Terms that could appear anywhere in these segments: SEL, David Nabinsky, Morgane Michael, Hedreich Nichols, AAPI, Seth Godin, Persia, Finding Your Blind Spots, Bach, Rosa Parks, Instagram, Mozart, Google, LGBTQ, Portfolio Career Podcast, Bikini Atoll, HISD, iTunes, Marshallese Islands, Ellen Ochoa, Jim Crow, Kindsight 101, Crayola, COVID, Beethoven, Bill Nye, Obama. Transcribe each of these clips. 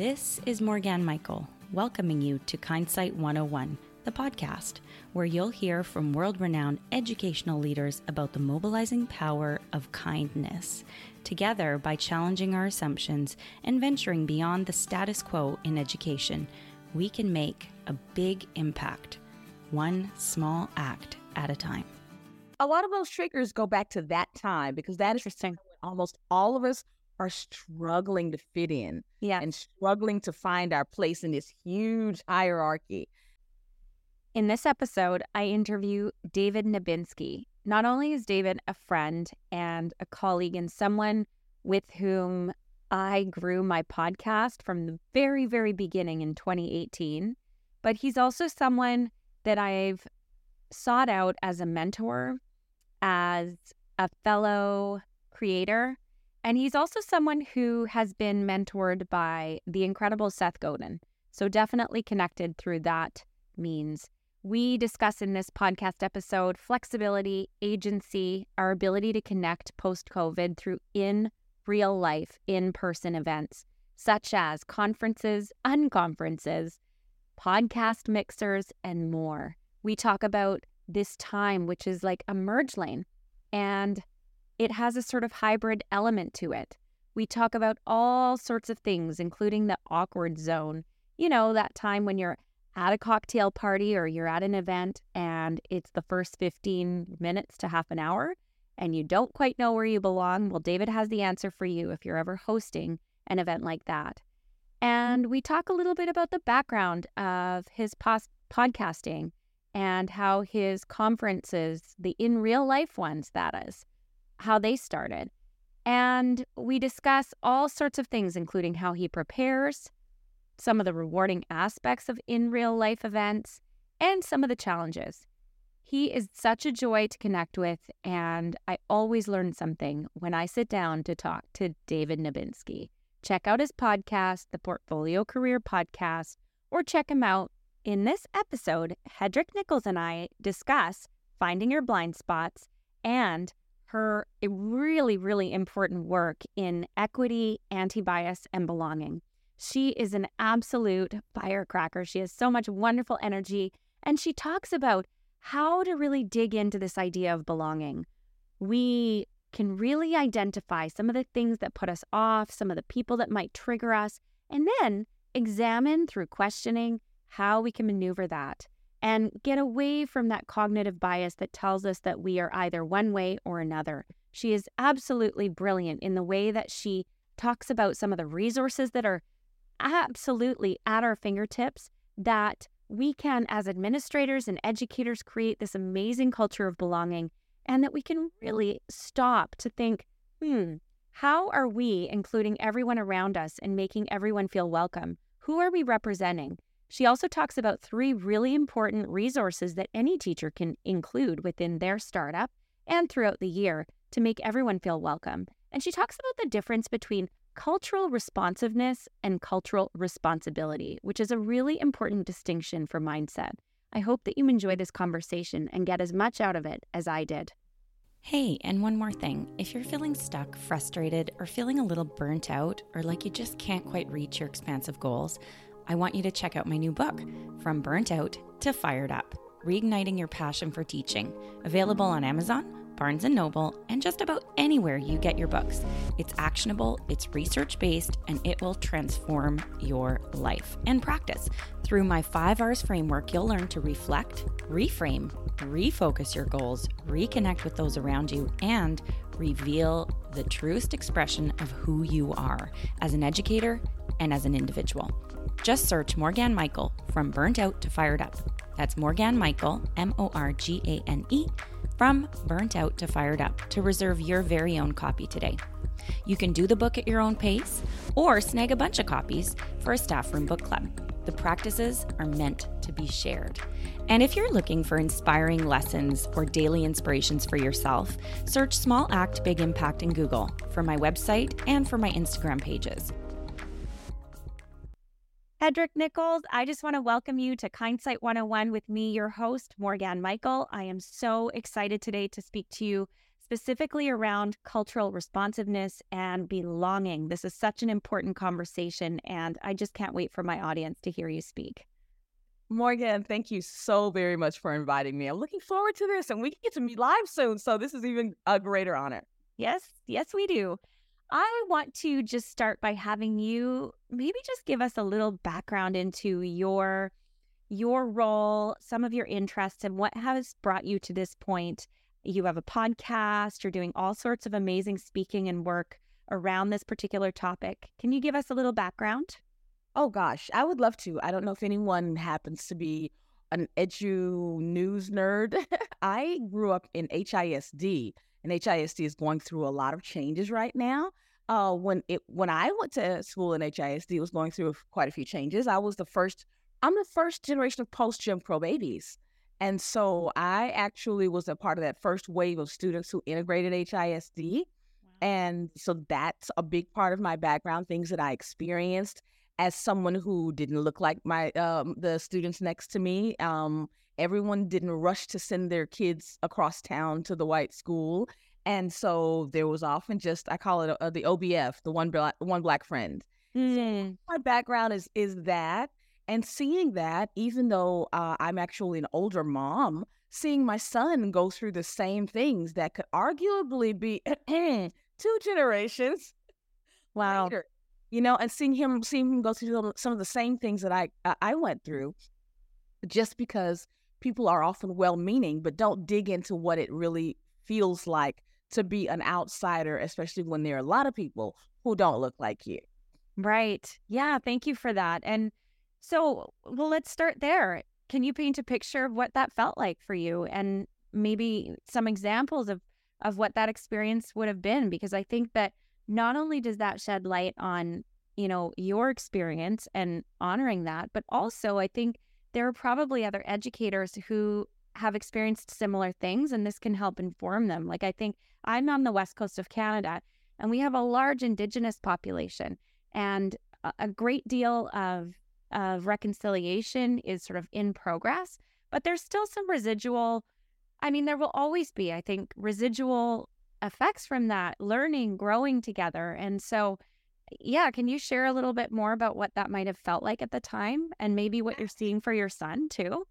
This is Morgane Michael, welcoming you to Kindsight 101, the podcast, where you'll hear from world-renowned educational leaders about the mobilizing power of kindness. Together, by challenging our assumptions and venturing beyond the status quo in education, we can make a big impact, one small act at a time. A lot of those triggers go back to that time, because that is interesting. Almost all of us are struggling to fit in and struggling to find our place in this huge hierarchy. In this episode, I interview David Nabinsky. Not only is David a friend and a colleague and someone with whom I grew my podcast from the very, very beginning in 2018, but he's also someone that I've sought out as a mentor, as a fellow creator, and he's also someone who has been mentored by the incredible Seth Godin. So definitely connected through that means. We discuss in this podcast episode flexibility, agency, our ability to connect post-COVID through in real life, in-person events, such as conferences, unconferences, podcast mixers, and more. We talk about this time, which is like a merge lane, and it has a sort of hybrid element to it. We talk about all sorts of things, including the awkward zone, you know, that time when you're at a cocktail party or you're at an event and it's the first 15 minutes to half an hour and you don't quite know where you belong. Well, David has the answer for you if you're ever hosting an event like that. And we talk a little bit about the background of his podcasting and how his conferences, the in real life ones, that is, how they started. And we discuss all sorts of things, including how he prepares, some of the rewarding aspects of in real life events, and some of the challenges. He is such a joy to connect with, and I always learn something when I sit down to talk to David Nabinsky. Check out his podcast, the Portfolio Career Podcast, or check him out. In this episode, Hedreich Nichols and I discuss Finding Your Blind Spots and her really, really important work in equity, anti-bias, and belonging. She is an absolute firecracker. She has so much wonderful energy, and she talks about how to really dig into this idea of belonging. We can really identify some of the things that put us off, some of the people that might trigger us, and then examine through questioning how we can maneuver that and get away from that cognitive bias that tells us that we are either one way or another. She is absolutely brilliant in the way that she talks about some of the resources that are absolutely at our fingertips, that we can, as administrators and educators, create this amazing culture of belonging, and that we can really stop to think, how are we including everyone around us and making everyone feel welcome? Who are we representing? She also talks about three really important resources that any teacher can include within their startup and throughout the year to make everyone feel welcome. And she talks about the difference between cultural responsiveness and cultural responsibility, which is a really important distinction for mindset. I hope that you enjoy this conversation and get as much out of it as I did. Hey, and one more thing. If you're feeling stuck, frustrated, or feeling a little burnt out, or like you just can't quite reach your expansive goals, I want you to check out my new book, From Burnt Out to Fired Up, Reigniting Your Passion for Teaching, available on Amazon, Barnes & Noble, and just about anywhere you get your books. It's actionable, it's research-based, and it will transform your life and practice. Through my 5 R's framework, you'll learn to reflect, reframe, refocus your goals, reconnect with those around you, and reveal the truest expression of who you are as an educator and as an individual. Just search Morgane Michael, From Burnt Out to Fired Up. That's Morgane Michael, Morgane, From Burnt Out to Fired Up, to reserve your very own copy today. You can do the book at your own pace or snag a bunch of copies for a staff room book club. The practices are meant to be shared. And if you're looking for inspiring lessons or daily inspirations for yourself, search Small Act, Big Impact in Google for my website and for my Instagram pages. Hedreich Nichols, I just want to welcome you to Kindsight 101 with me, your host, Morgane Michael. I am so excited today to speak to you specifically around cultural responsiveness and belonging. This is such an important conversation, and I just can't wait for my audience to hear you speak. Morgane, thank you so very much for inviting me. I'm looking forward to this, and we get to meet live soon, so this is even a greater honor. Yes, we do. I want to just start by having you maybe just give us a little background into your role, some of your interests, and what has brought you to this point. You have a podcast, you're doing all sorts of amazing speaking and work around this particular topic. Can you give us a little background? Oh gosh, I would love to. I don't know if anyone happens to be an edu news nerd. I grew up in HISD, and HISD is going through a lot of changes right now. When I went to school in HISD, it was going through quite a few changes. I'm the first generation of post-Jim Crow babies. And so I actually was a part of that first wave of students who integrated HISD. Wow. And so that's a big part of my background, things that I experienced as someone who didn't look like my the students next to me. Everyone didn't rush to send their kids across town to the white school. And so there was often just, I call it the OBF, the one Black friend. Mm. So my background is that. And seeing that, even though I'm actually an older mom, seeing my son go through the same things that could arguably be 2 generations wow, later, and seeing him go through some of the same things that I went through, just because people are often well-meaning but don't dig into what it really feels like to be an outsider, especially when there are a lot of people who don't look like you. Right. Yeah. Thank you for that. And so, well, let's start there. Can you paint a picture of what that felt like for you, and maybe some examples of what that experience would have been? Because I think that not only does that shed light on, your experience and honoring that, but also I think there are probably other educators who have experienced similar things, and this can help inform them. Like, I think I'm on the West Coast of Canada, and we have a large Indigenous population, and a great deal of reconciliation is sort of in progress, but there's still some residual, there will always be, I think, residual effects from that, learning, growing together. And so, yeah, can you share a little bit more about what that might have felt like at the time, and maybe what you're seeing for your son too?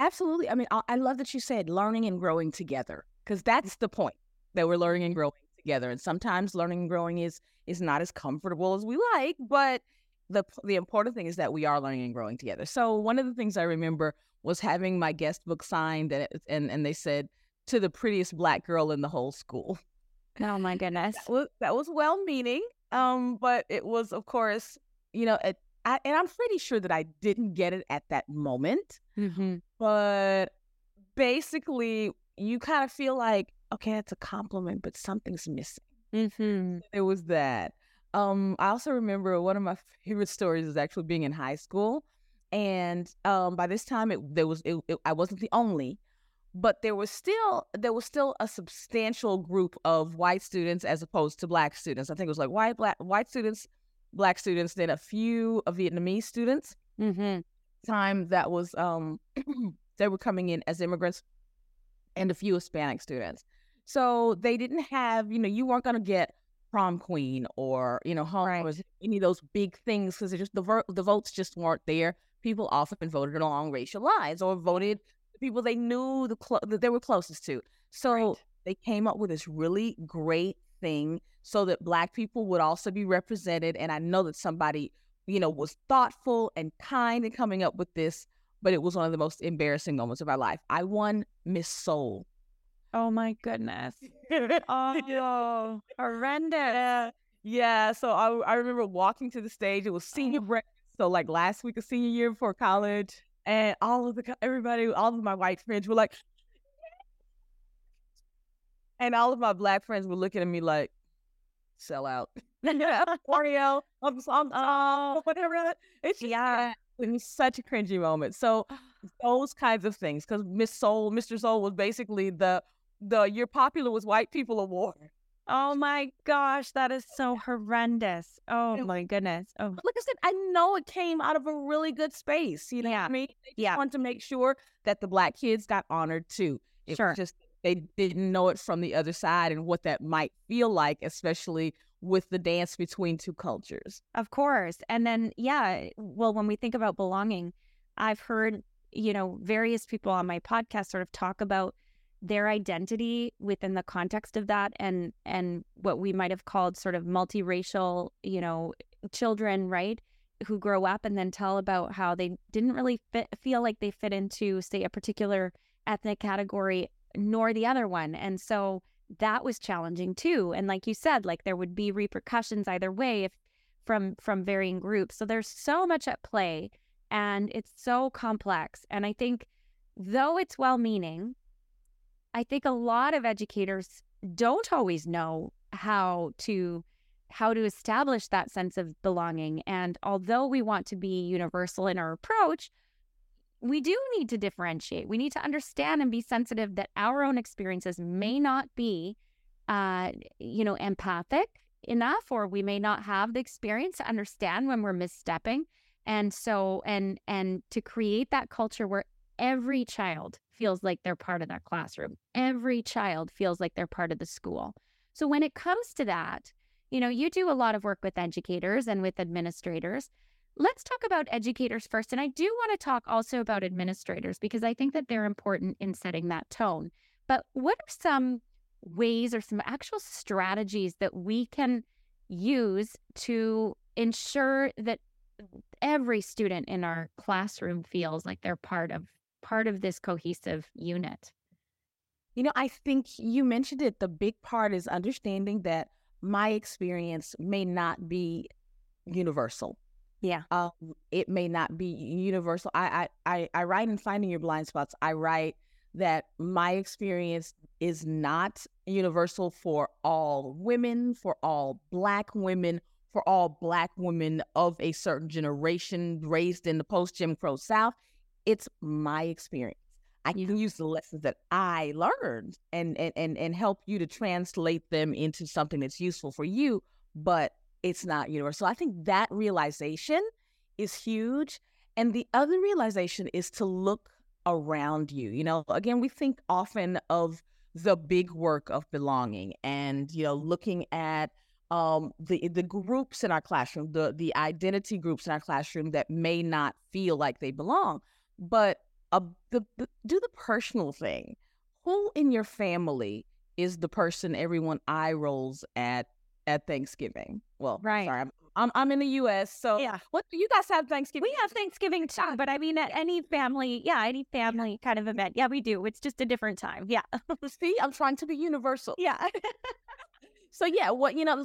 Absolutely. I love that you said learning and growing together, because that's the point, that we're learning and growing together. And sometimes learning and growing is not as comfortable as we like, but the important thing is that we are learning and growing together. So one of the things I remember was having my guest book signed, and they said, "To the prettiest Black girl in the whole school." Oh my goodness. That was well-meaning, but it was, of course, and I'm pretty sure that I didn't get it at that moment. Mm-hmm. But basically, you kind of feel like, okay, that's a compliment, but something's missing. Mm-hmm. It was that. I also remember one of my favorite stories is actually being in high school, and by this time I wasn't the only, but there was still a substantial group of white students as opposed to Black students. I think it was like white students, Black students, then a few of Vietnamese students. Mm-hmm. Time that was they were coming in as immigrants, and a few Hispanic students. So they didn't have you weren't going to get prom queen or home right. or any of those big things, because just the votes just weren't there. People often voted along racial lines, or voted the people they knew that they were closest to. So right. They came up with this really great thing so that Black people would also be represented. And I know that somebody was thoughtful and kind in coming up with this, but it was one of the most embarrassing moments of our life. I won Miss Soul. Oh my goodness. Oh, horrendous. Yeah, so I remember walking to the stage. It was senior break, so like last week of senior year before college, and all of my white friends were like, and all of my Black friends were looking at me like, sell out. Oreo, I'm whatever. It's just, yeah. It was such a cringy moment. So those kinds of things, because Mr. Soul was basically the You're Popular with White People award. Oh my gosh, that is so horrendous. Oh my goodness. Oh. Like I said, I know it came out of a really good space. You know what I mean? They just wanted to make sure that the Black kids got honored too. It was just they didn't know it from the other side and what that might feel like, especially with the dance between two cultures. Of course. And then, yeah, well, when we think about belonging, I've heard, you know, various people on my podcast sort of talk about their identity within the context of that and what we might have called sort of multiracial, you know, children, right, who grow up and then tell about how they didn't really feel like they fit into, say, a particular ethnic category nor the other one. And so that was challenging too. And like you said, like there would be repercussions either way if from varying groups. So there's so much at play and it's so complex. And I think though it's well-meaning, I think a lot of educators don't always know how to establish that sense of belonging. And although we want to be universal in our approach, we do need to differentiate. We need to understand and be sensitive that our own experiences may not be, empathic enough, or we may not have the experience to understand when we're misstepping. And so, and to create that culture where every child feels like they're part of that classroom, every child feels like they're part of the school. So when it comes to that, you know, you do a lot of work with educators and with administrators. Let's talk about educators first. And I do want to talk also about administrators because I think that they're important in setting that tone. But what are some ways or some actual strategies that we can use to ensure that every student in our classroom feels like they're part of this cohesive unit? You know, I think you mentioned it. The big part is understanding that my experience may not be universal. Yeah. It may not be universal. I write in Finding Your Blind Spots, I write that my experience is not universal for all women, for all Black women, of a certain generation raised in the post-Jim Crow South. It's my experience. I can use the lessons that I learned and help you to translate them into something that's useful for you, but it's not universal. I think that realization is huge. And the other realization is to look around you. You know, again, we think often of the big work of belonging and, you know, looking at the groups in our classroom, the identity groups in our classroom that may not feel like they belong, but do the personal thing. Who in your family is the person everyone eye rolls at Thanksgiving? Well, right. Sorry, I'm in the U.S., so yeah. What you guys have Thanksgiving? We have Thanksgiving too, but I mean at any family kind of event. Yeah, we do. It's just a different time. Yeah. See, I'm trying to be universal. Yeah. So yeah,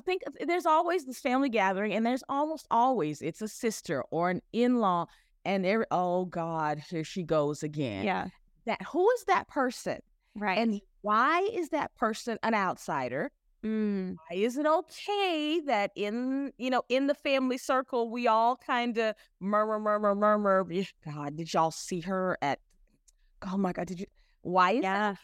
think there's always this family gathering, and there's almost always it's a sister or an in-law. And oh God, here she goes again. Yeah. Who is that person? Right. And why is that person an outsider? Mm. Why is it okay that in the family circle, we all kind of murmur. God, did y'all see her at, oh my God, did you, why is that?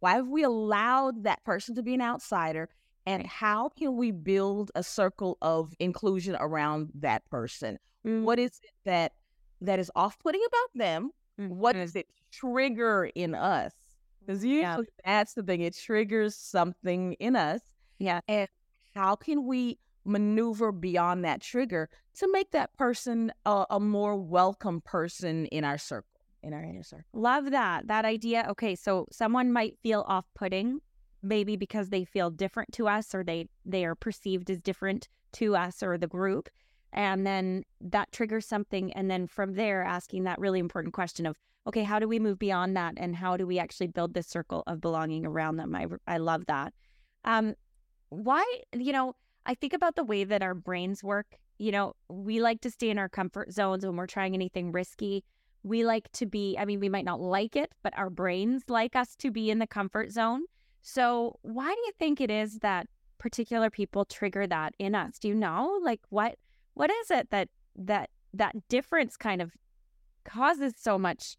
Why have we allowed that person to be an outsider? And how can we build a circle of inclusion around that person? Mm. What is it that is off-putting about them? Mm-hmm. What does it trigger in us? Because usually that's the thing. It triggers something in us. Yeah. And how can we maneuver beyond that trigger to make that person a more welcome person in our circle, in our inner circle? Love that. That idea. Okay, so someone might feel off-putting maybe because they feel different to us or they are perceived as different to us or the group. And then that triggers something. And then from there, asking that really important question of, okay, how do we move beyond that? And how do we actually build this circle of belonging around them? I love that. I think about the way that our brains work. You know, we like to stay in our comfort zones when we're trying anything risky. We like to be, I mean, we might not like it, but our brains like us to be in the comfort zone. So why do you think it is that particular people trigger that in us? Do you know, like what is it that difference kind of causes so much?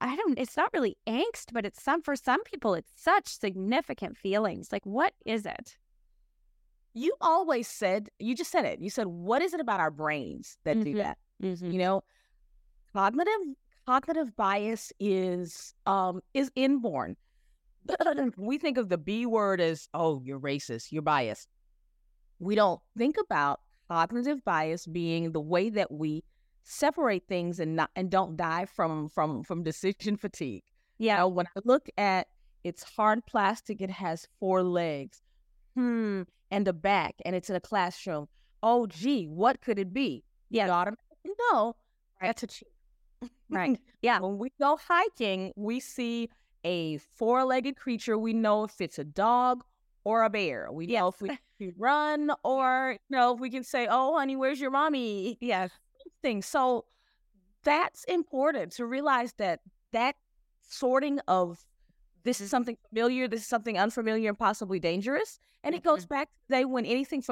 It's not really angst, but it's for some people, it's such significant feelings. Like, what is it? You just said it. You said, what is it about our brains that do that? Mm-hmm. You know, cognitive bias is inborn. we think of the B word as, oh, you're racist, you're biased. We don't think about cognitive bias being the way that we separate things and don't die from decision fatigue. Yeah. You know, when I look at it's hard plastic, it has four legs, and a back, and it's in a classroom. Oh, gee, what could it be? Yeah. No, that's a cheat. Right. Yeah. When we go hiking, we see a four-legged creature. We know if it's a dog or a bear. We know if we run or, you know, if we can say, oh, honey, where's your mommy? Yes. Thing. So that's important to realize that sorting of this is something familiar, this is something unfamiliar and possibly dangerous. And it goes back to the day when anything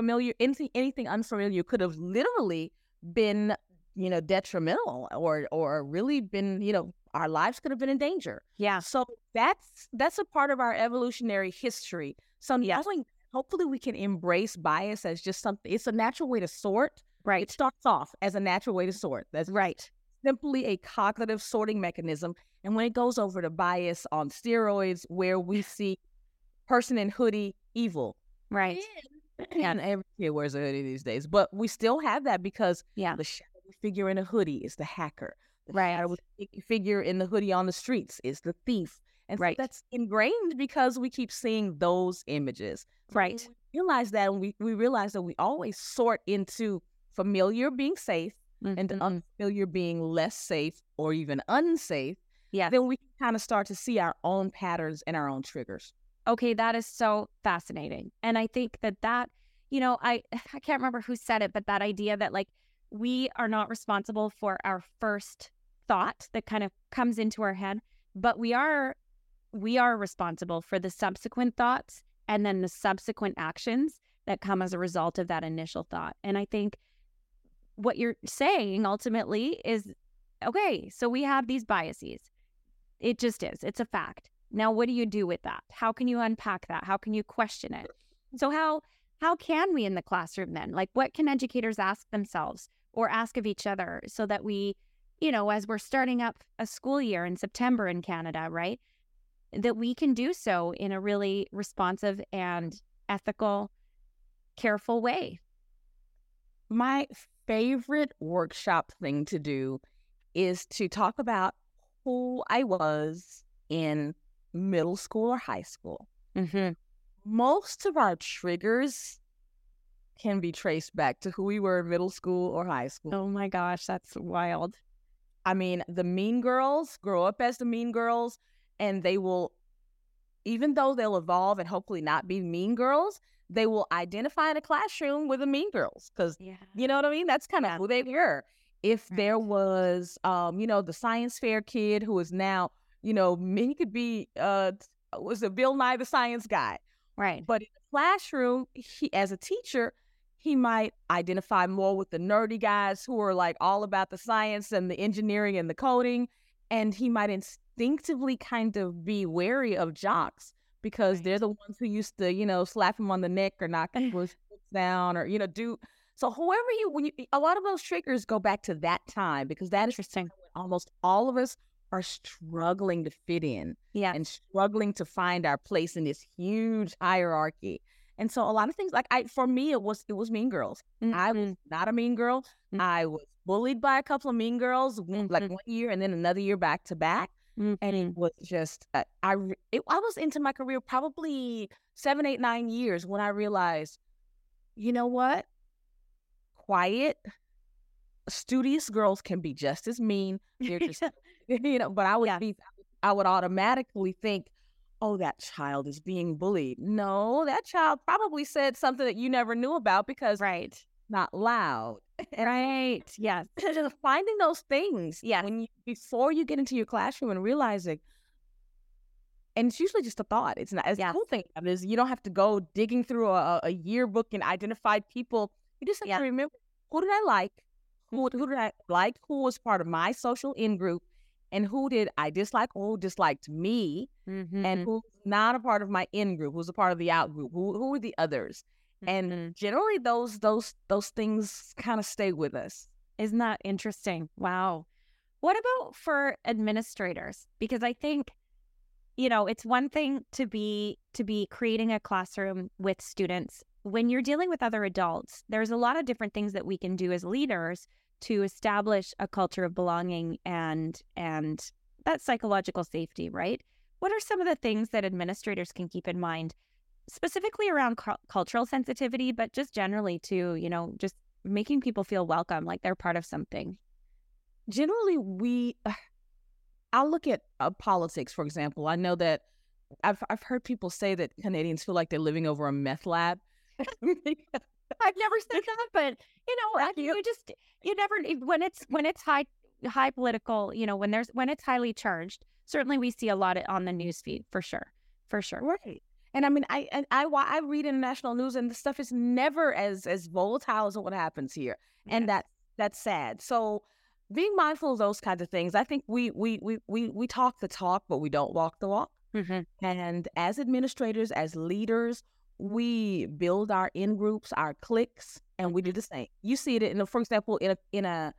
unfamiliar could have literally been, you know, detrimental or really been, you know, our lives could have been in danger. Yeah. So that's a part of our evolutionary history. So hopefully we can embrace bias as just something, it's a natural way to sort. Right. It starts off as a natural way to sort. That's right. Simply a cognitive sorting mechanism. And when it goes over to bias on steroids, where we see person in hoodie, evil. Right. And every kid wears a hoodie these days. But we still have that because the shadowy figure in a hoodie is the hacker. The shadowy figure in the hoodie on the streets is the thief. And so that's ingrained because we keep seeing those images. Right. So we realize that, and we realize that we always sort into familiar being safe and unfamiliar being less safe or even unsafe, then we can kind of start to see our own patterns and our own triggers. Okay, that is so fascinating. And I think that, you know, I can't remember who said it, but that idea that like we are not responsible for our first thought that kind of comes into our head, but we are responsible for the subsequent thoughts and then the subsequent actions that come as a result of that initial thought. And I think what you're saying ultimately is, okay, so we have these biases. It just is. It's a fact. Now, what do you do with that? How can you unpack that? How can you question it? So how can we in the classroom then? Like, what can educators ask themselves or ask of each other so that we, you know, as we're starting up a school year in September in Canada, right, that we can do so in a really responsive and ethical, careful way? My favorite workshop thing to do is to talk about who I was in middle school or high school. Mm-hmm. Most of our triggers can be traced back to who we were in middle school or high school. Oh my gosh, that's wild. I mean, the mean girls grow up as the mean girls, and they will, even though they'll evolve and hopefully not be mean girls, they will identify in a classroom with the mean girls because, you know what I mean? That's kind of who they were. If there was, you know, the science fair kid who is now, you know, he could be, was a Bill Nye the Science Guy. Right. But in the classroom, he, as a teacher, he might identify more with the nerdy guys who are like all about the science and the engineering and the coding. And he might instinctively kind of be wary of jocks, because they're the ones who used to, you know, slap him on the neck or knock him down or, you know, do. So whoever you, when you, a lot of those triggers go back to that time, because that is when almost all of us are struggling to fit in and struggling to find our place in this huge hierarchy. And so a lot of things, like for me, it was mean girls. Mm-hmm. I was not a mean girl. Mm-hmm. I was bullied by a couple of mean girls, like 1 year and then another year back to back. Mm-hmm. And it was just, I was into my career probably 7, 8, 9 years when I realized, you know what? Quiet, studious girls can be just as mean. They're just, you know, but I would automatically think, oh, that child is being bullied. No, that child probably said something that you never knew about because it's not loud. Right. Yes. Finding those things. Yeah. Before you get into your classroom and realizing, and it's usually just a thought. It's not. It's the cool thing about it is you don't have to go digging through a yearbook and identify people. You just have to remember, who did I like? Who did I like? Who was part of my social in-group? And who did I dislike? Who disliked me? Mm-hmm. And who's not a part of my in-group? Who's a part of the out-group? Who were the others? And generally those things kind of stay with us. Isn't that interesting? Wow. What about for administrators? Because I think you know, it's one thing to be creating a classroom with students. When you're dealing with other adults, there's a lot of different things that we can do as leaders to establish a culture of belonging and that psychological safety, right? What are some of the things that administrators can keep in mind, specifically around cultural sensitivity, but just generally too, you know, just making people feel welcome, like they're part of something? Generally, I'll look at politics, for example. I know that I've heard people say that Canadians feel like they're living over a meth lab. I've never said that, but you know, when it's high political, you know, when it's highly charged. Certainly, we see a lot on the newsfeed for sure. Right. And I mean, I read international news, and the stuff is never as volatile as what happens here, and yes. That's sad. So, being mindful of those kinds of things, I think we talk the talk, but we don't walk the walk. Mm-hmm. And as administrators, as leaders, we build our in groups, our cliques, and we do the same. You see it in, for example, in a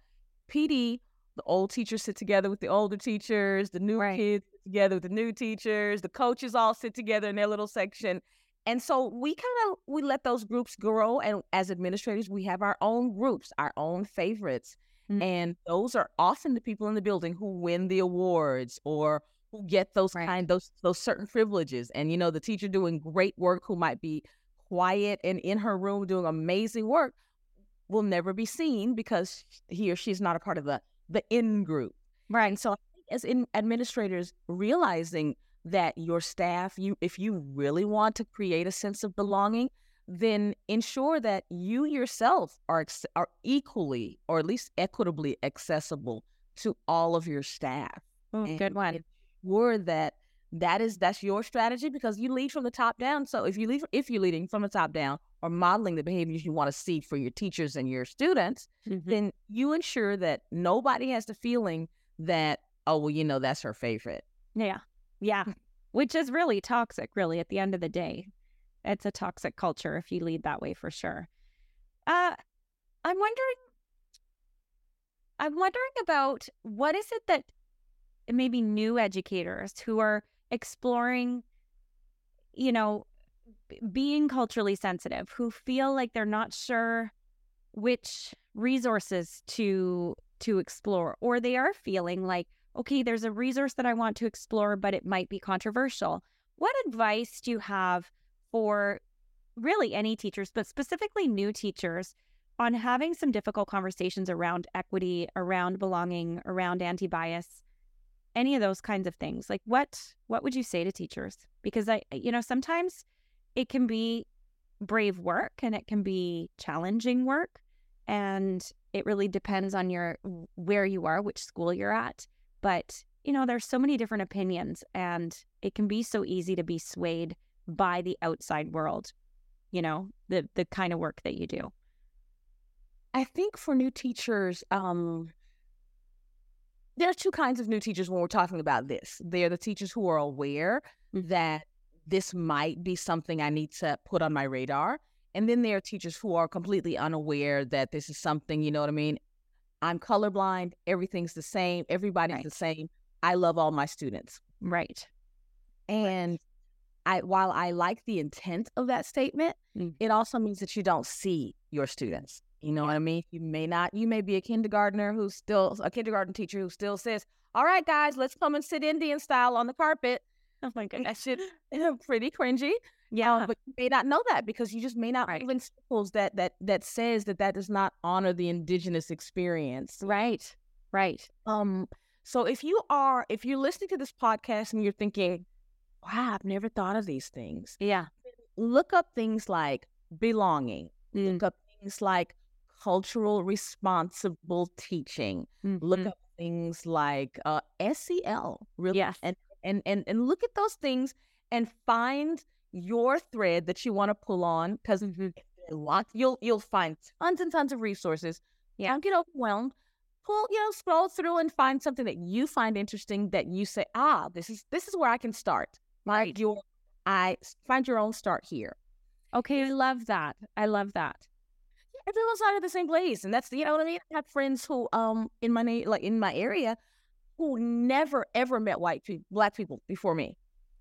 PD, the old teachers sit together with the older teachers, the new right. kids together with the new teachers, the coaches all sit together in their little section. And so we let those groups grow. And as administrators, we have our own groups, our own favorites. Mm-hmm. And those are often the people in the building who win the awards or who get those right. those certain privileges. And, you know, the teacher doing great work who might be quiet and in her room doing amazing work will never be seen because he or she's not a part of the in-group. Right. And so as administrators, realizing that your staff, if you really want to create a sense of belonging, then ensure that you yourself are equally or at least equitably accessible to all of your staff. Oh, good one. Ensure that's your strategy, because you lead from the top down. So if you're leading from the top down or modeling the behaviors you want to see for your teachers and your students, mm-hmm. then you ensure that nobody has the feeling that, oh, well, you know, that's her favorite. Yeah. Yeah. Which is really toxic, really, at the end of the day. It's a toxic culture if you lead that way, for sure. I'm wondering about what is it that maybe new educators who are exploring, you know, being culturally sensitive, who feel like they're not sure which resources to explore, or they are feeling like, okay, there's a resource that I want to explore, but it might be controversial. What advice do you have for really any teachers, but specifically new teachers, on having some difficult conversations around equity, around belonging, around anti-bias, any of those kinds of things? Like what would you say to teachers? Because sometimes it can be brave work and it can be challenging work, and it really depends on where you are, which school you're at. But, you know, there's so many different opinions, and it can be so easy to be swayed by the outside world, you know, the kind of work that you do. I think for new teachers, there are two kinds of new teachers when we're talking about this. They're the teachers who are aware that this might be something I need to put on my radar. And then there are teachers who are completely unaware that this is something, you know what I mean? I'm colorblind. Everything's the same. Everybody's right. the same. I love all my students. Right. And right. While I like the intent of that statement, it also means that you don't see your students. You know what I mean? You may be a kindergarten teacher who still says, all right, guys, let's come and sit Indian style on the carpet. Oh my goodness. That shit's pretty cringy. Yeah. But you may not know that, because you just may not right. even schools that says that does not honor the indigenous experience. Right. Right. So if you're listening to this podcast and you're thinking, wow, I've never thought of these things. Yeah. Look up things like belonging. Look up things like cultural responsible teaching. Mm-hmm. Look up things like SEL. Really? Yes. And look at those things and find your thread that you want to pull on, because you'll find tons and tons of resources. Yeah. Don't get overwhelmed. Scroll through and find something that you find interesting, that you say, this is where I can start. Right. Like find your own start here. Okay, I love that. Yeah, everyone's out of the same place, and that's, you know what I mean? I have friends who in my area who never ever met Black people before me.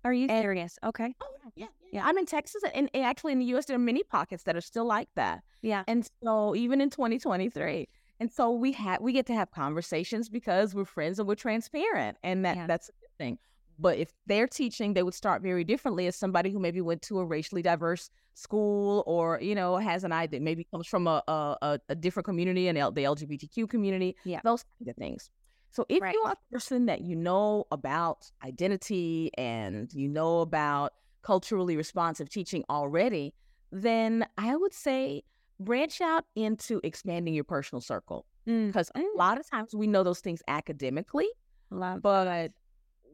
Are you serious? Okay. Oh, yeah. I'm in Texas, and actually in the U.S. there are many pockets that are still like that. Yeah. And so even in 2023, and so we get to have conversations because we're friends and we're transparent, and that's a good thing. But if they're teaching, they would start very differently as somebody who maybe went to a racially diverse school, or, you know, has an idea, maybe comes from a different community, and the LGBTQ community, those kinds of things. So if you are a person that you know about identity and you know about culturally responsive teaching already, then I would say branch out into expanding your personal circle. Because a lot of times we know those things academically, but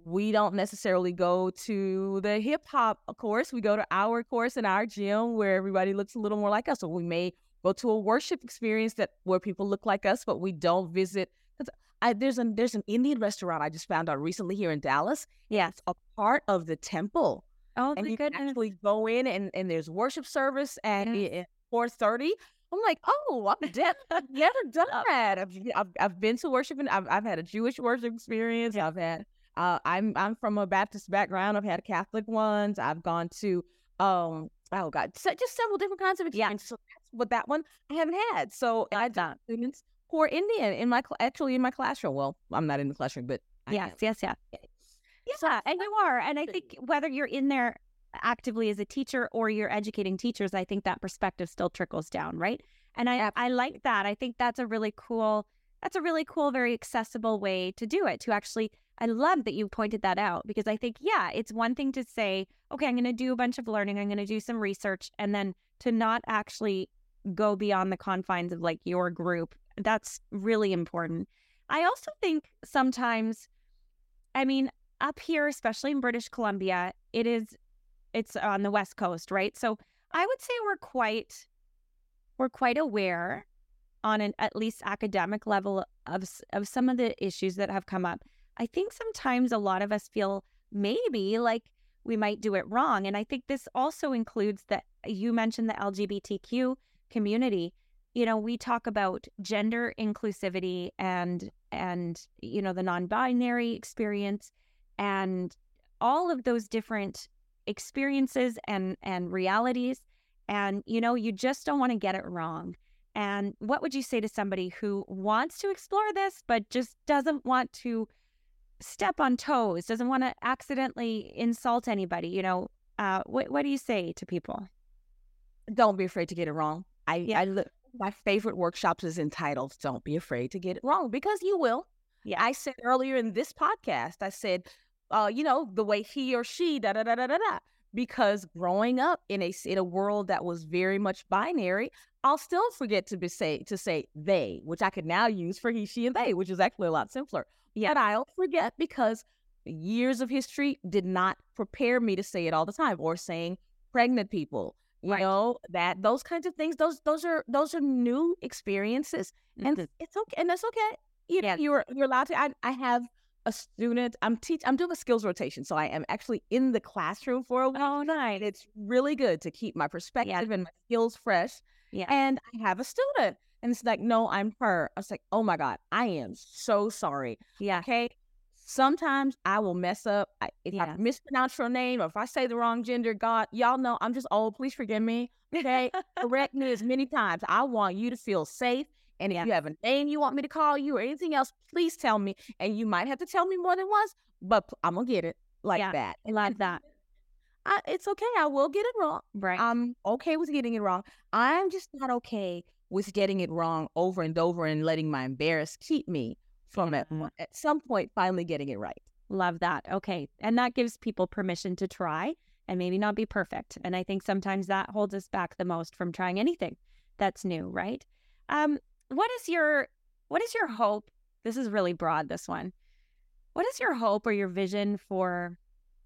we don't necessarily go to the hip hop course. We go to our course in our gym where everybody looks a little more like us. So we may go to a worship experience where people look like us, but we don't visit. There's an Indian restaurant I just found out recently here in Dallas. Yeah. It's a part of the temple. Oh, and you can actually go in and there's worship service at 4:30. I'm like, oh, I've never done that. I've been to worship, and I've had a Jewish worship experience. Yeah. I've had I'm from a Baptist background. I've had Catholic ones. I've gone to just several different kinds of experiences. Yeah. So that's what that one I haven't had. So I've done students. Or Indian in my classroom. Well, I'm not in the classroom, but yes. So, and you are. And I think whether you're in there actively as a teacher or you're educating teachers, I think that perspective still trickles down, right? And I like that. I think that's a really cool, very accessible way to do it. To actually, I love that you pointed that out, because I think, it's one thing to say, okay, I'm going to do a bunch of learning, I'm going to do some research, and then to not actually go beyond the confines of like your group. That's really important. I also think sometimes, I mean, up here, especially in British Columbia, it's on the West Coast, right? So I would say we're quite aware on an at least academic level of some of the issues that have come up. I think sometimes a lot of us feel maybe like we might do it wrong. And I think this also includes that you mentioned the LGBTQ community. You know, we talk about gender inclusivity and you know, the non-binary experience and all of those different experiences and realities. And, you know, you just don't want to get it wrong. And what would you say to somebody who wants to explore this, but just doesn't want to step on toes, doesn't want to accidentally insult anybody? You know, what do you say to people? Don't be afraid to get it wrong. My favorite workshops is entitled "Don't Be Afraid to Get It Wrong," because you will. Yeah, I said earlier in this podcast, I said, you know, the way he or she da-da-da-da-da-da. Because growing up in a world that was very much binary, I'll still forget to say they, which I could now use for he, she, and they, which is actually a lot simpler. Yeah, but I'll forget because years of history did not prepare me to say it all the time, or saying pregnant people. You know, that those kinds of things, those are new experiences, and it's okay, and that's okay. You're allowed to. I have a student. I'm doing a skills rotation, so I am actually in the classroom for a week. Oh, nice! It's really good to keep my perspective and my skills fresh. Yeah, and I have a student, and it's like, no, I'm her. I was like, oh my God, I am so sorry. Yeah. Okay. Sometimes I will mess up. If I mispronounce your name, or if I say the wrong gender, God, y'all know I'm just old. Please forgive me. Okay. Correct me as many times. I want you to feel safe. And if you have a name you want me to call you or anything else, please tell me. And you might have to tell me more than once, but I'm going to get it that. Like that. It's okay. I will get it wrong. Right. I'm okay with getting it wrong. I'm just not okay with getting it wrong over and over and letting my embarrassment keep me from at some point finally getting it right. Love that. Okay. And that gives people permission to try and maybe not be perfect. And I think sometimes that holds us back the most from trying anything that's new, right? What is your hope? This is really broad, this one. What is your hope or your vision for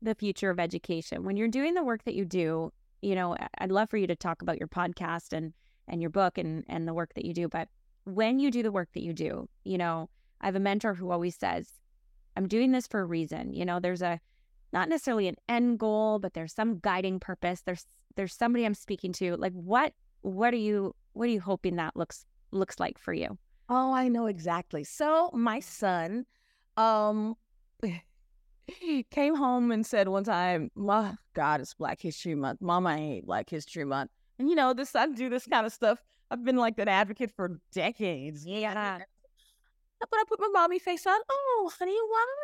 the future of education? When you're doing the work that you do, you know, I'd love for you to talk about your podcast and your book and the work that you do. But when you do the work that you do, you know, I have a mentor who always says, I'm doing this for a reason. You know, there's not necessarily an end goal, but there's some guiding purpose. There's somebody I'm speaking to. Like, what are you hoping that looks like for you? Oh, I know exactly. So my son, came home and said one time, my God, it's Black History Month. Mama, I hate Black History Month. And, you know, this, I do this kind of stuff. I've been like an advocate for decades. Yeah. But I put my mommy face on. Oh, honey,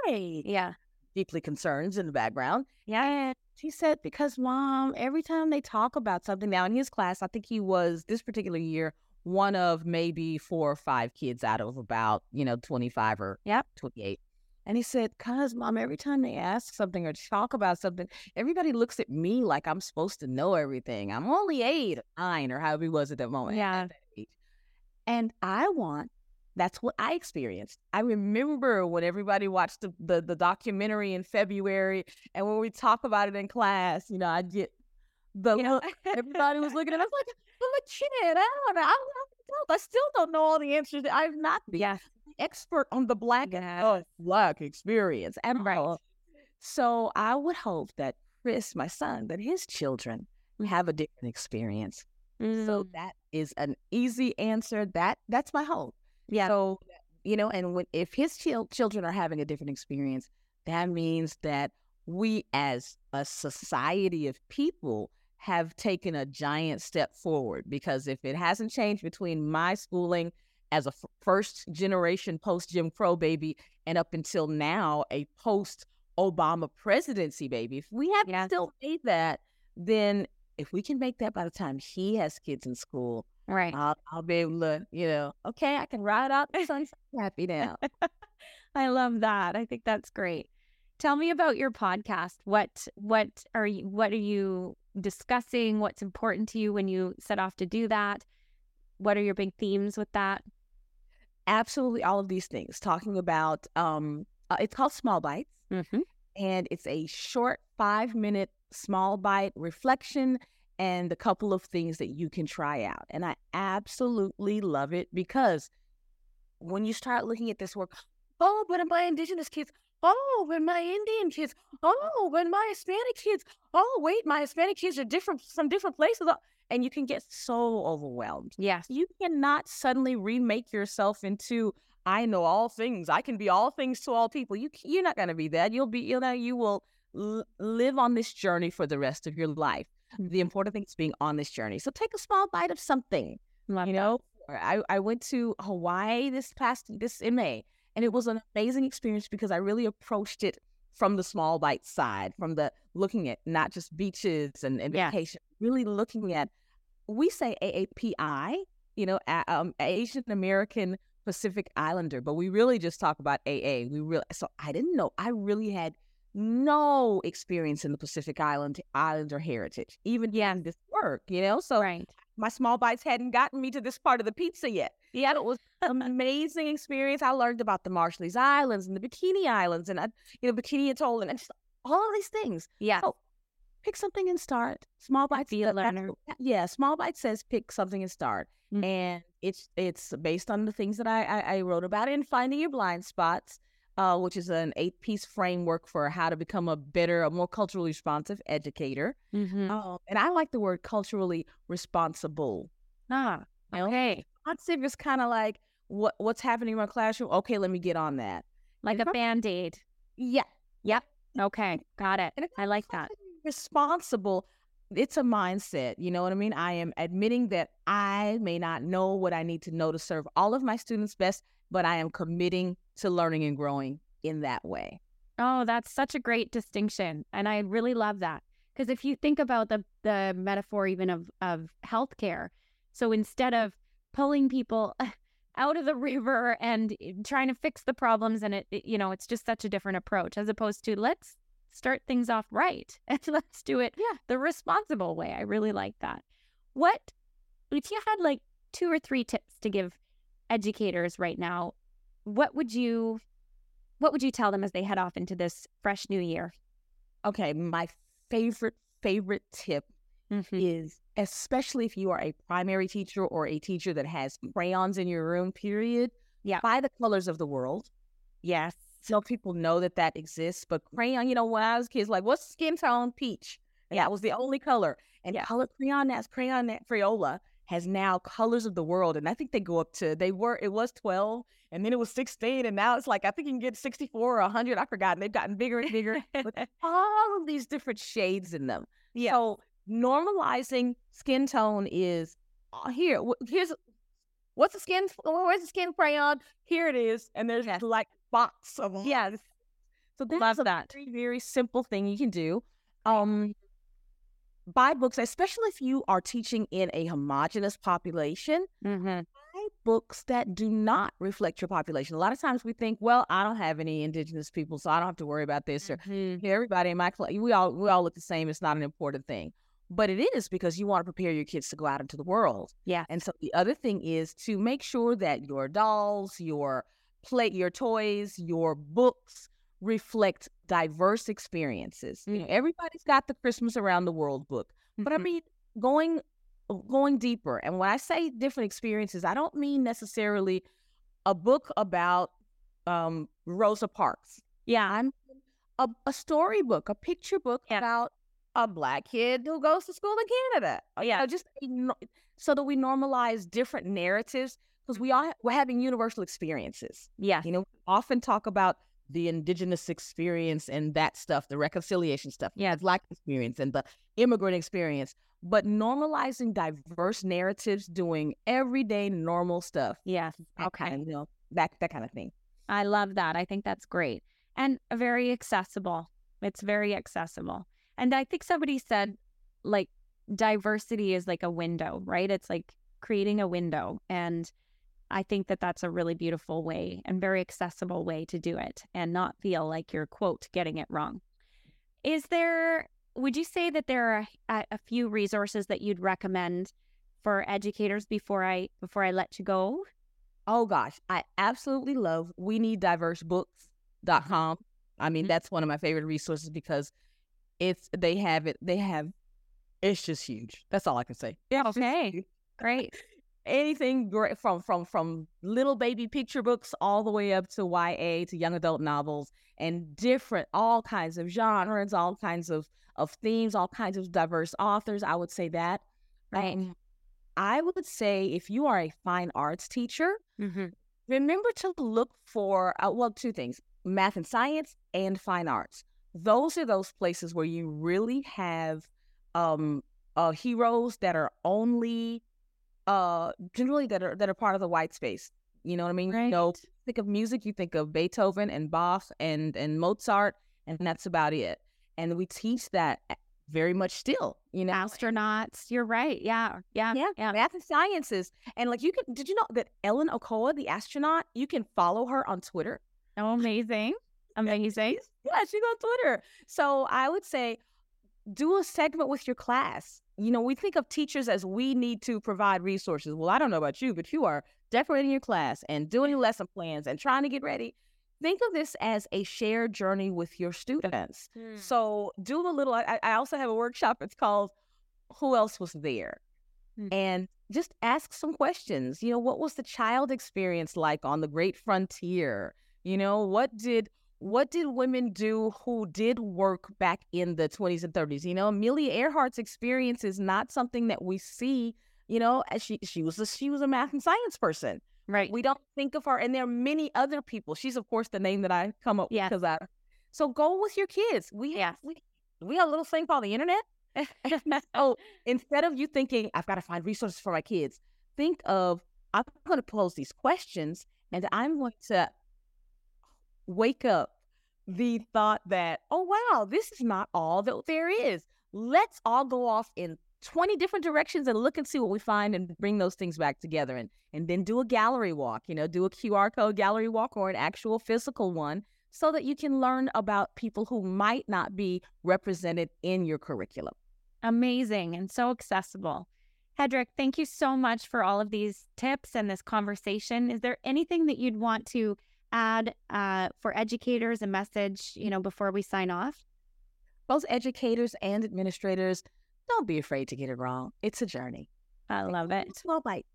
why? Yeah. Deeply concerns in the background. Yeah. And she said, because Mom, every time they talk about something now in his class, I think he was this particular year, one of maybe 4 or 5 kids out of about, 25 or 28. And he said, cause Mom, every time they ask something or talk about something, everybody looks at me like I'm supposed to know everything. I'm only 8 or 9 or however he was at that moment. Yeah. At that age. And that's what I experienced. I remember when everybody watched the documentary in February, and when we talk about it in class, I get the look. Everybody was looking at us like, I'm a kid. I don't know. I still don't know all the answers. I'm not the expert on the Black experience at all. So I would hope that Chris, my son, that his children have a different experience. Mm. So that is an easy answer. That's my hope. Yeah. So, and if his children are having a different experience, that means that we as a society of people have taken a giant step forward, because if it hasn't changed between my schooling as a first generation post Jim Crow baby and up until now, a post Obama presidency baby, if we haven't still made that, then if we can make that by the time he has kids in school, right, I'll be able to, okay, I can ride out the sun. Happy now. I love that. I think that's great. Tell me about your podcast. What are you discussing? What's important to you when you set off to do that? What are your big themes with that? Absolutely, all of these things. Talking about, it's called Small Bites, mm-hmm. and it's a short 5-minute small bite reflection and a couple of things that you can try out. And I absolutely love it, because when you start looking at this work, oh, but my Indigenous kids, oh, but my Indian kids, oh, but my Hispanic kids, oh, wait, my Hispanic kids are different from different places. And you can get so overwhelmed. Yes. You cannot suddenly remake yourself into, I know all things. I can be all things to all people. You're not going to be that. You will live on this journey for the rest of your life. The important thing is being on this journey. So take a small bite of something. I went to Hawaii in May, and it was an amazing experience because I really approached it from the small bite side, from the looking at not just beaches and vacation, really looking at, we say AAPI, Asian American Pacific Islander, but we really just talk about AA. So I didn't know. I really had no experience in the Pacific Islander heritage, even in this work, So my small bites hadn't gotten me to this part of the pizza yet. Yeah, it was an amazing experience. I learned about the Marshallese Islands and the Bikini Islands and Bikini Atoll and just all of these things. Yeah, so pick something and start. Small bites. Be a learner. Yeah, small bites says pick something and start, mm-hmm. and it's based on the things that I wrote about in Finding Your Blind Spots. Which is an 8-piece framework for how to become a more culturally responsive educator. Mm-hmm. And I like the word culturally responsible. Ah, okay. Responsive is kind of like what's happening in my classroom. Okay, let me get on that. Like a Band-Aid. Yeah. Yep. Okay, got it. I like that. Responsible, it's a mindset, you know what I mean? I am admitting that I may not know what I need to know to serve all of my students best, but I am committing to learning and growing in that way. Oh, that's such a great distinction. And I really love that. Because if you think about the metaphor even of healthcare, so instead of pulling people out of the river and trying to fix the problems, and it's just such a different approach as opposed to let's start things off right and let's do it the responsible way. I really like that. What, if you had 2 or 3 tips to give educators right now, what would you tell them as they head off into this fresh new year? Okay, my favorite tip mm-hmm. is, especially if you are a primary teacher or a teacher that has crayons in your room, period, buy the colors of the world. Yes. So people know that exists, but crayon, when I was kids, what's skin tone? Peach. Yeah, it was the only color. And colored crayon has Crayola. has now colors of the world. And I think they go up to, it was 12 and then it was 16. And now it's like, I think you can get 64 or 100. I forgot. And they've gotten bigger and bigger with all of these different shades in them. Yeah. So normalizing skin tone is where's the skin crayon? Here it is. And there's like box of them. Yes. So that's a very, very simple thing you can do. Buy books, especially if you are teaching in a homogenous population, buy books that do not reflect your population. A lot of times we think, well, I don't have any indigenous people, so I don't have to worry about this. Or everybody in my class, we all look the same. It's not an important thing. But it is, because you want to prepare your kids to go out into the world. Yeah. And so the other thing is to make sure that your dolls, your play, your toys, your books reflect diverse experiences. You know, everybody's got the Christmas Around the World book, but I mean, going deeper. And when I say different experiences, I don't mean necessarily a book about Rosa Parks. Yeah. I'm a storybook, a picture book about a Black kid who goes to school in Canada. So that we normalize different narratives, because we're having universal experiences. Yeah. You know, we often talk about the indigenous experience and that stuff, the reconciliation stuff, the Black experience and the immigrant experience, but normalizing diverse narratives, doing everyday normal stuff. Yes. Okay. And, you know, that kind of thing. I love that. I think that's great. And very accessible. It's very accessible. And I think somebody said, like, diversity is like a window, right? It's like creating a window. And I think that that's a really beautiful way and very accessible way to do it and not feel like you're, quote, getting it wrong. Would you say that there are a few resources that you'd recommend for educators before I let you go? Oh gosh, I absolutely love We Need Diverse Books.com. I mean, that's one of my favorite resources, because it's just huge. That's all I can say. Yeah. Okay. Great. Anything great, from little baby picture books all the way up to YA, to young adult novels, and all kinds of genres, all kinds of themes, all kinds of diverse authors. I would say that. Right. I would say if you are a fine arts teacher, remember to look for, two things, math and science and fine arts. Those are those places where you really have heroes that are only... generally that are part of the white space. You know what I mean? Right. You know, think of music, you think of Beethoven and Bach and Mozart, and that's about it. And we teach that very much still, you know. Astronauts, you're right. Yeah. Math and sciences. And like, did you know that Ellen Ochoa, the astronaut, you can follow her on Twitter? Oh, amazing. Yeah, she's on Twitter. So I would say do a segment with your class. You know, we think of teachers as we need to provide resources. Well, I don't know about you, but you are decorating your class and doing lesson plans and trying to get ready. Think of this as a shared journey with your students. So do a little, I also have a workshop. It's called Who Else Was There? And just ask some questions. You know, what was the child experience like on the great frontier? You know, what did women do who did work back in the 20s and 30s? You know, Amelia Earhart's experience is not something that we see, you know, as she was a math and science person. Right. We don't think of her. And there are many other people. She's, of course, the name that I come up with. So go with your kids. We have a little thing called the internet. So instead of you thinking, I've got to find resources for my kids, think of, I'm going to pose these questions and I'm going to wake up the thought that, oh wow, this is not all that there is. Let's all go off in 20 different directions and look and see what we find and bring those things back together, and then do a gallery walk, you know, do a QR code gallery walk or an actual physical one, so that you can learn about people who might not be represented in your curriculum. Amazing, and so accessible. Hedreich, thank you so much for all of these tips and this conversation. Is there anything that you'd want to add for educators, a message, you know, before we sign off? Both educators and administrators, don't be afraid to get it wrong. It's a journey. I love it. Small bite.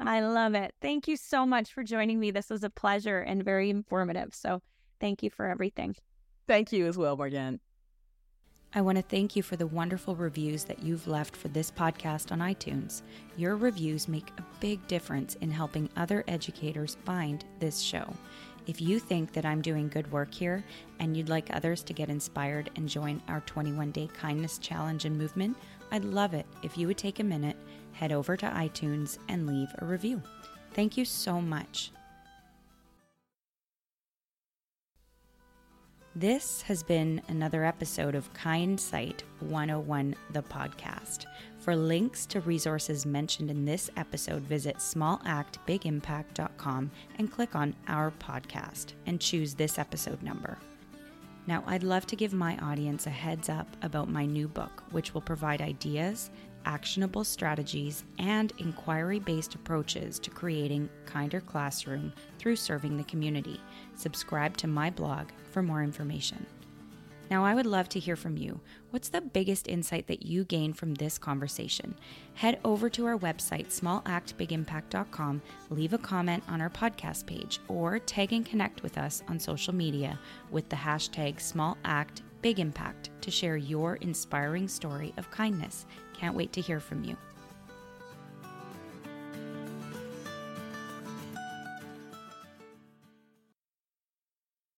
I love it. Thank you so much for joining me. This was a pleasure and very informative. So thank you for everything. Thank you as well, Morgane. I want to thank you for the wonderful reviews that you've left for this podcast on iTunes. Your reviews make a big difference in helping other educators find this show. If you think that I'm doing good work here and you'd like others to get inspired and join our 21-day kindness challenge and movement, I'd love it if you would take a minute, head over to iTunes, and leave a review. Thank you so much. This has been another episode of Kindsight 101, the podcast. For links to resources mentioned in this episode, visit smallactbigimpact.com and click on Our Podcast and choose this episode number. Now, I'd love to give my audience a heads up about my new book, which will provide ideas, actionable strategies, and inquiry-based approaches to creating a kinder classroom through serving the community. Subscribe to my blog for more information. Now, I would love to hear from you. What's the biggest insight that you gained from this conversation? Head over to our website, smallactbigimpact.com, leave a comment on our podcast page, or tag and connect with us on social media with the hashtag smallactbigimpact to share your inspiring story of kindness. Can't wait to hear from you.